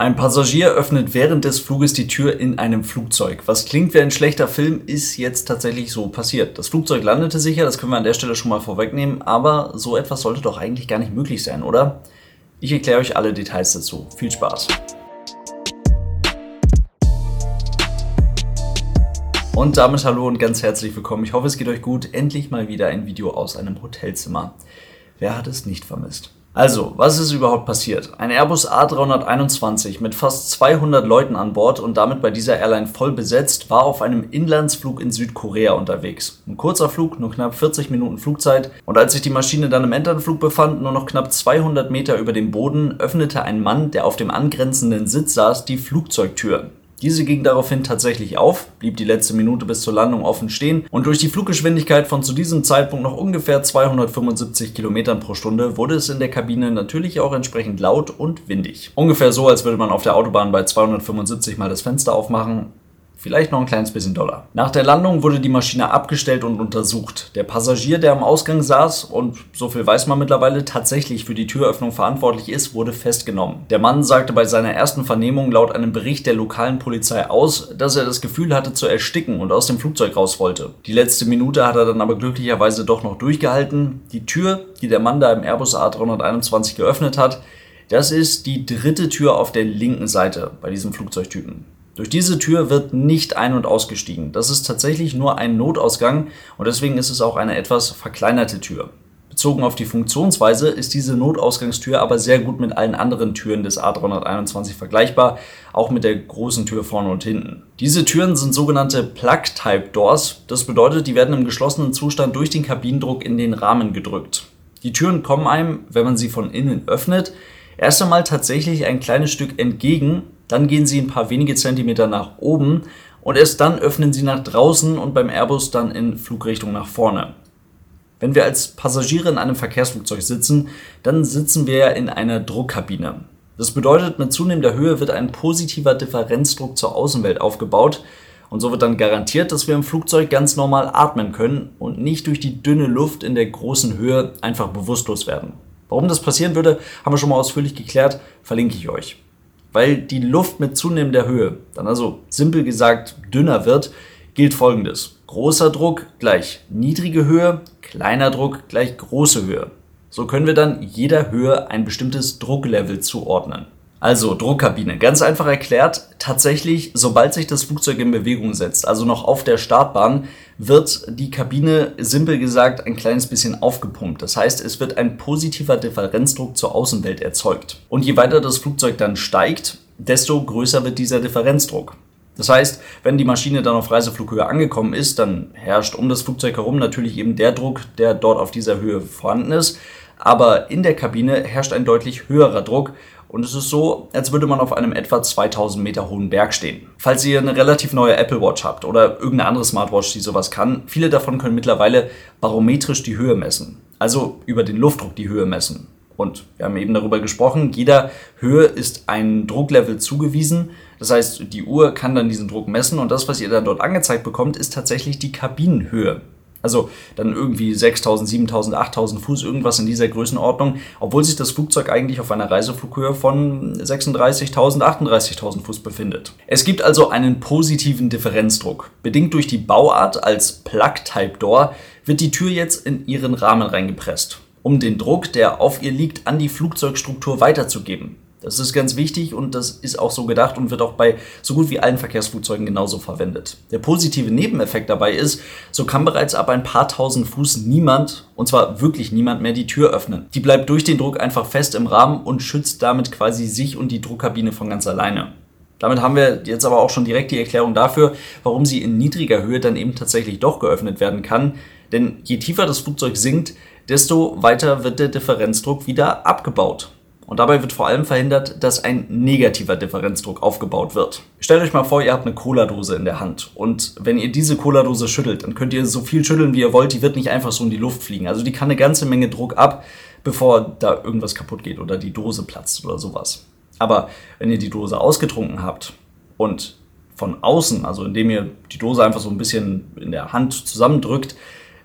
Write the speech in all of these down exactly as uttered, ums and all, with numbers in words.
Ein Passagier öffnet während des Fluges die Tür in einem Flugzeug. Was klingt wie ein schlechter Film, ist jetzt tatsächlich so passiert. Das Flugzeug landete sicher, das können wir an der Stelle schon mal vorwegnehmen, aber so etwas sollte doch eigentlich gar nicht möglich sein, oder? Ich erkläre euch alle Details dazu. Viel Spaß! Und damit hallo und ganz herzlich willkommen. Ich hoffe, es geht euch gut. Endlich mal wieder ein Video aus einem Hotelzimmer. Wer hat es nicht vermisst? Also, was ist überhaupt passiert? Ein Airbus A drei einundzwanzig mit fast zweihundert Leuten an Bord und damit bei dieser Airline voll besetzt, war auf einem Inlandsflug in Südkorea unterwegs. Ein kurzer Flug, nur knapp vierzig Minuten Flugzeit, und als sich die Maschine dann im Enternflug befand, nur noch knapp zweihundert Meter über dem Boden, öffnete ein Mann, der auf dem angrenzenden Sitz saß, die Flugzeugtür. Diese ging daraufhin tatsächlich auf, blieb die letzte Minute bis zur Landung offen stehen, und durch die Fluggeschwindigkeit von zu diesem Zeitpunkt noch ungefähr zweihundertfünfundsiebzig Kilometern pro Stunde wurde es in der Kabine natürlich auch entsprechend laut und windig. Ungefähr so, als würde man auf der Autobahn bei zweihundertfünfundsiebzig mal das Fenster aufmachen. Vielleicht noch ein kleines bisschen doller. Nach der Landung wurde die Maschine abgestellt und untersucht. Der Passagier, der am Ausgang saß und, so viel weiß man mittlerweile, tatsächlich für die Türöffnung verantwortlich ist, wurde festgenommen. Der Mann sagte bei seiner ersten Vernehmung laut einem Bericht der lokalen Polizei aus, dass er das Gefühl hatte zu ersticken und aus dem Flugzeug raus wollte. Die letzte Minute hat er dann aber glücklicherweise doch noch durchgehalten. Die Tür, die der Mann da im Airbus A drei einundzwanzig geöffnet hat, das ist die dritte Tür auf der linken Seite bei diesem Flugzeugtypen. Durch diese Tür wird nicht ein- und ausgestiegen. Das ist tatsächlich nur ein Notausgang und deswegen ist es auch eine etwas verkleinerte Tür. Bezogen auf die Funktionsweise ist diese Notausgangstür aber sehr gut mit allen anderen Türen des A drei einundzwanzig vergleichbar, auch mit der großen Tür vorne und hinten. Diese Türen sind sogenannte Plug-Type-Doors. Das bedeutet, die werden im geschlossenen Zustand durch den Kabinendruck in den Rahmen gedrückt. Die Türen kommen einem, wenn man sie von innen öffnet, erst einmal tatsächlich ein kleines Stück entgegen. Dann gehen sie ein paar wenige Zentimeter nach oben und erst dann öffnen sie nach draußen und beim Airbus dann in Flugrichtung nach vorne. Wenn wir als Passagiere in einem Verkehrsflugzeug sitzen, dann sitzen wir ja in einer Druckkabine. Das bedeutet, mit zunehmender Höhe wird ein positiver Differenzdruck zur Außenwelt aufgebaut und so wird dann garantiert, dass wir im Flugzeug ganz normal atmen können und nicht durch die dünne Luft in der großen Höhe einfach bewusstlos werden. Warum das passieren würde, haben wir schon mal ausführlich geklärt, verlinke ich euch. Weil die Luft mit zunehmender Höhe, dann also simpel gesagt dünner wird, gilt Folgendes. Großer Druck gleich niedrige Höhe, kleiner Druck gleich große Höhe. So können wir dann jeder Höhe ein bestimmtes Drucklevel zuordnen. Also Druckkabine, ganz einfach erklärt, tatsächlich, sobald sich das Flugzeug in Bewegung setzt, also noch auf der Startbahn, wird die Kabine, simpel gesagt, ein kleines bisschen aufgepumpt. Das heißt, es wird ein positiver Differenzdruck zur Außenwelt erzeugt. Und je weiter das Flugzeug dann steigt, desto größer wird dieser Differenzdruck. Das heißt, wenn die Maschine dann auf Reiseflughöhe angekommen ist, dann herrscht um das Flugzeug herum natürlich eben der Druck, der dort auf dieser Höhe vorhanden ist. Aber in der Kabine herrscht ein deutlich höherer Druck und es ist so, als würde man auf einem etwa zweitausend Meter hohen Berg stehen. Falls ihr eine relativ neue Apple Watch habt oder irgendeine andere Smartwatch, die sowas kann, viele davon können mittlerweile barometrisch die Höhe messen, also über den Luftdruck die Höhe messen. Und wir haben eben darüber gesprochen, jeder Höhe ist ein Drucklevel zugewiesen. Das heißt, die Uhr kann dann diesen Druck messen und das, was ihr dann dort angezeigt bekommt, ist tatsächlich die Kabinenhöhe. Also dann irgendwie sechstausend, siebentausend, achttausend Fuß, irgendwas in dieser Größenordnung, obwohl sich das Flugzeug eigentlich auf einer Reiseflughöhe von sechsunddreißigtausend, achtunddreißigtausend Fuß befindet. Es gibt also einen positiven Differenzdruck. Bedingt durch die Bauart als Plug-Type-Door wird die Tür jetzt in ihren Rahmen reingepresst, um den Druck, der auf ihr liegt, an die Flugzeugstruktur weiterzugeben. Das ist ganz wichtig und das ist auch so gedacht und wird auch bei so gut wie allen Verkehrsflugzeugen genauso verwendet. Der positive Nebeneffekt dabei ist, so kann bereits ab ein paar tausend Fuß niemand, und zwar wirklich niemand mehr, die Tür öffnen. Die bleibt durch den Druck einfach fest im Rahmen und schützt damit quasi sich und die Druckkabine von ganz alleine. Damit haben wir jetzt aber auch schon direkt die Erklärung dafür, warum sie in niedriger Höhe dann eben tatsächlich doch geöffnet werden kann. Denn je tiefer das Flugzeug sinkt, desto weiter wird der Differenzdruck wieder abgebaut. Und dabei wird vor allem verhindert, dass ein negativer Differenzdruck aufgebaut wird. Stellt euch mal vor, ihr habt eine Cola-Dose in der Hand. Und wenn ihr diese Cola-Dose schüttelt, dann könnt ihr so viel schütteln, wie ihr wollt. Die wird nicht einfach so in die Luft fliegen. Also die kann eine ganze Menge Druck ab, bevor da irgendwas kaputt geht oder die Dose platzt oder sowas. Aber wenn ihr die Dose ausgetrunken habt und von außen, also indem ihr die Dose einfach so ein bisschen in der Hand zusammendrückt,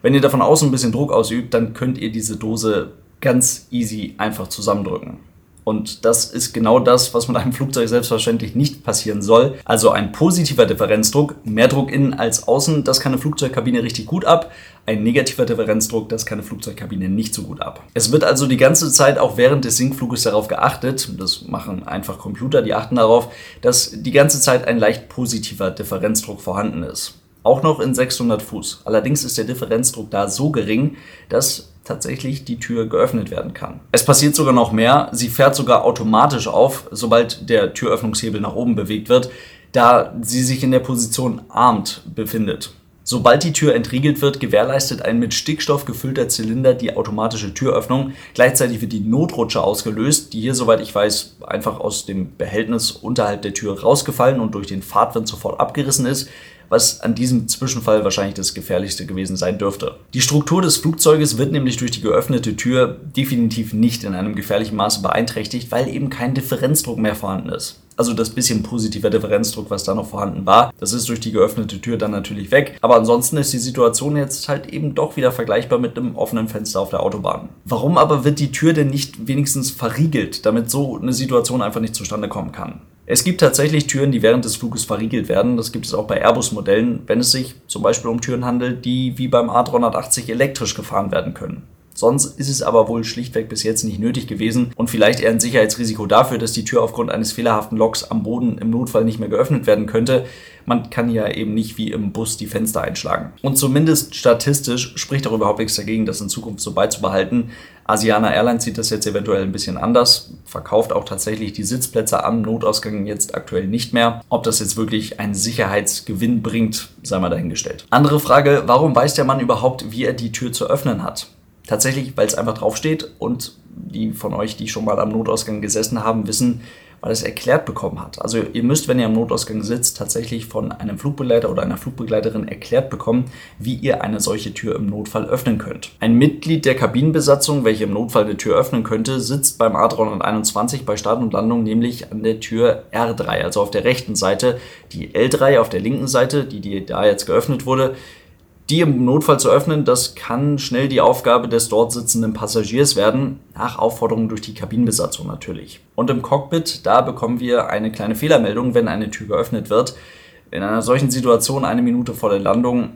wenn ihr da von außen ein bisschen Druck ausübt, dann könnt ihr diese Dose ganz easy einfach zusammendrücken. Und das ist genau das, was mit einem Flugzeug selbstverständlich nicht passieren soll. Also ein positiver Differenzdruck, mehr Druck innen als außen, das kann eine Flugzeugkabine richtig gut ab. Ein negativer Differenzdruck, das kann eine Flugzeugkabine nicht so gut ab. Es wird also die ganze Zeit auch während des Sinkfluges darauf geachtet, das machen einfach Computer, die achten darauf, dass die ganze Zeit ein leicht positiver Differenzdruck vorhanden ist. Auch noch in sechshundert Fuß. Allerdings ist der Differenzdruck da so gering, dass tatsächlich die Tür geöffnet werden kann. Es passiert sogar noch mehr, sie fährt sogar automatisch auf, sobald der Türöffnungshebel nach oben bewegt wird, da sie sich in der Position armed befindet. Sobald die Tür entriegelt wird, gewährleistet ein mit Stickstoff gefüllter Zylinder die automatische Türöffnung. Gleichzeitig wird die Notrutsche ausgelöst, die hier, soweit ich weiß, einfach aus dem Behältnis unterhalb der Tür rausgefallen und durch den Fahrtwind sofort abgerissen ist, was an diesem Zwischenfall wahrscheinlich das gefährlichste gewesen sein dürfte. Die Struktur des Flugzeuges wird nämlich durch die geöffnete Tür definitiv nicht in einem gefährlichen Maße beeinträchtigt, weil eben kein Differenzdruck mehr vorhanden ist. Also das bisschen positiver Differenzdruck, was da noch vorhanden war, das ist durch die geöffnete Tür dann natürlich weg. Aber ansonsten ist die Situation jetzt halt eben doch wieder vergleichbar mit einem offenen Fenster auf der Autobahn. Warum aber wird die Tür denn nicht wenigstens verriegelt, damit so eine Situation einfach nicht zustande kommen kann? Es gibt tatsächlich Türen, die während des Fluges verriegelt werden. Das gibt es auch bei Airbus-Modellen, wenn es sich zum Beispiel um Türen handelt, die wie beim A drei achtzig elektrisch gefahren werden können. Sonst ist es aber wohl schlichtweg bis jetzt nicht nötig gewesen und vielleicht eher ein Sicherheitsrisiko dafür, dass die Tür aufgrund eines fehlerhaften Locks am Boden im Notfall nicht mehr geöffnet werden könnte. Man kann ja eben nicht wie im Bus die Fenster einschlagen. Und zumindest statistisch spricht auch überhaupt nichts dagegen, das in Zukunft so beizubehalten. Asiana Airlines sieht das jetzt eventuell ein bisschen anders, verkauft auch tatsächlich die Sitzplätze am Notausgang jetzt aktuell nicht mehr. Ob das jetzt wirklich einen Sicherheitsgewinn bringt, sei mal dahingestellt. Andere Frage, warum weiß der Mann überhaupt, wie er die Tür zu öffnen hat? Tatsächlich, weil es einfach draufsteht und die von euch, die schon mal am Notausgang gesessen haben, wissen, weil es erklärt bekommen hat. Also ihr müsst, wenn ihr am Notausgang sitzt, tatsächlich von einem Flugbegleiter oder einer Flugbegleiterin erklärt bekommen, wie ihr eine solche Tür im Notfall öffnen könnt. Ein Mitglied der Kabinenbesatzung, welche im Notfall eine Tür öffnen könnte, sitzt beim A drei einundzwanzig bei Start und Landung nämlich an der Tür R drei, also auf der rechten Seite, die L drei auf der linken Seite, die, die da jetzt geöffnet wurde. Die im Notfall zu öffnen, das kann schnell die Aufgabe des dort sitzenden Passagiers werden, nach Aufforderung durch die Kabinenbesatzung natürlich. Und im Cockpit, da bekommen wir eine kleine Fehlermeldung, wenn eine Tür geöffnet wird. In einer solchen Situation, eine Minute vor der Landung,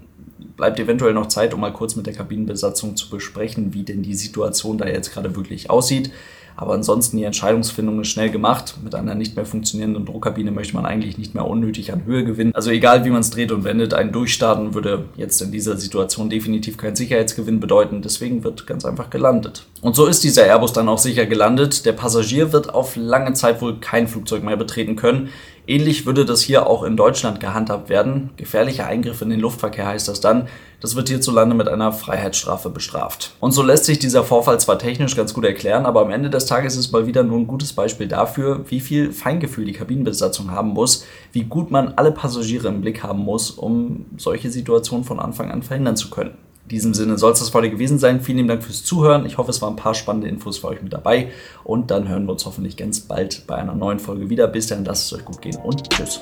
bleibt eventuell noch Zeit, um mal kurz mit der Kabinenbesatzung zu besprechen, wie denn die Situation da jetzt gerade wirklich aussieht. Aber ansonsten, die Entscheidungsfindung ist schnell gemacht. Mit einer nicht mehr funktionierenden Druckkabine möchte man eigentlich nicht mehr unnötig an Höhe gewinnen. Also egal, wie man es dreht und wendet, ein Durchstarten würde jetzt in dieser Situation definitiv keinen Sicherheitsgewinn bedeuten. Deswegen wird ganz einfach gelandet. Und so ist dieser Airbus dann auch sicher gelandet. Der Passagier wird auf lange Zeit wohl kein Flugzeug mehr betreten können. Ähnlich würde das hier auch in Deutschland gehandhabt werden. Gefährlicher Eingriff in den Luftverkehr heißt das dann. Das wird hierzulande mit einer Freiheitsstrafe bestraft. Und so lässt sich dieser Vorfall zwar technisch ganz gut erklären, aber am Ende des Tages ist mal wieder nur ein gutes Beispiel dafür, wie viel Feingefühl die Kabinenbesatzung haben muss, wie gut man alle Passagiere im Blick haben muss, um solche Situationen von Anfang an verhindern zu können. In diesem Sinne soll es das heute gewesen sein. Vielen lieben Dank fürs Zuhören. Ich hoffe, es waren ein paar spannende Infos für euch mit dabei. Und dann hören wir uns hoffentlich ganz bald bei einer neuen Folge wieder. Bis dann, lasst es euch gut gehen und tschüss.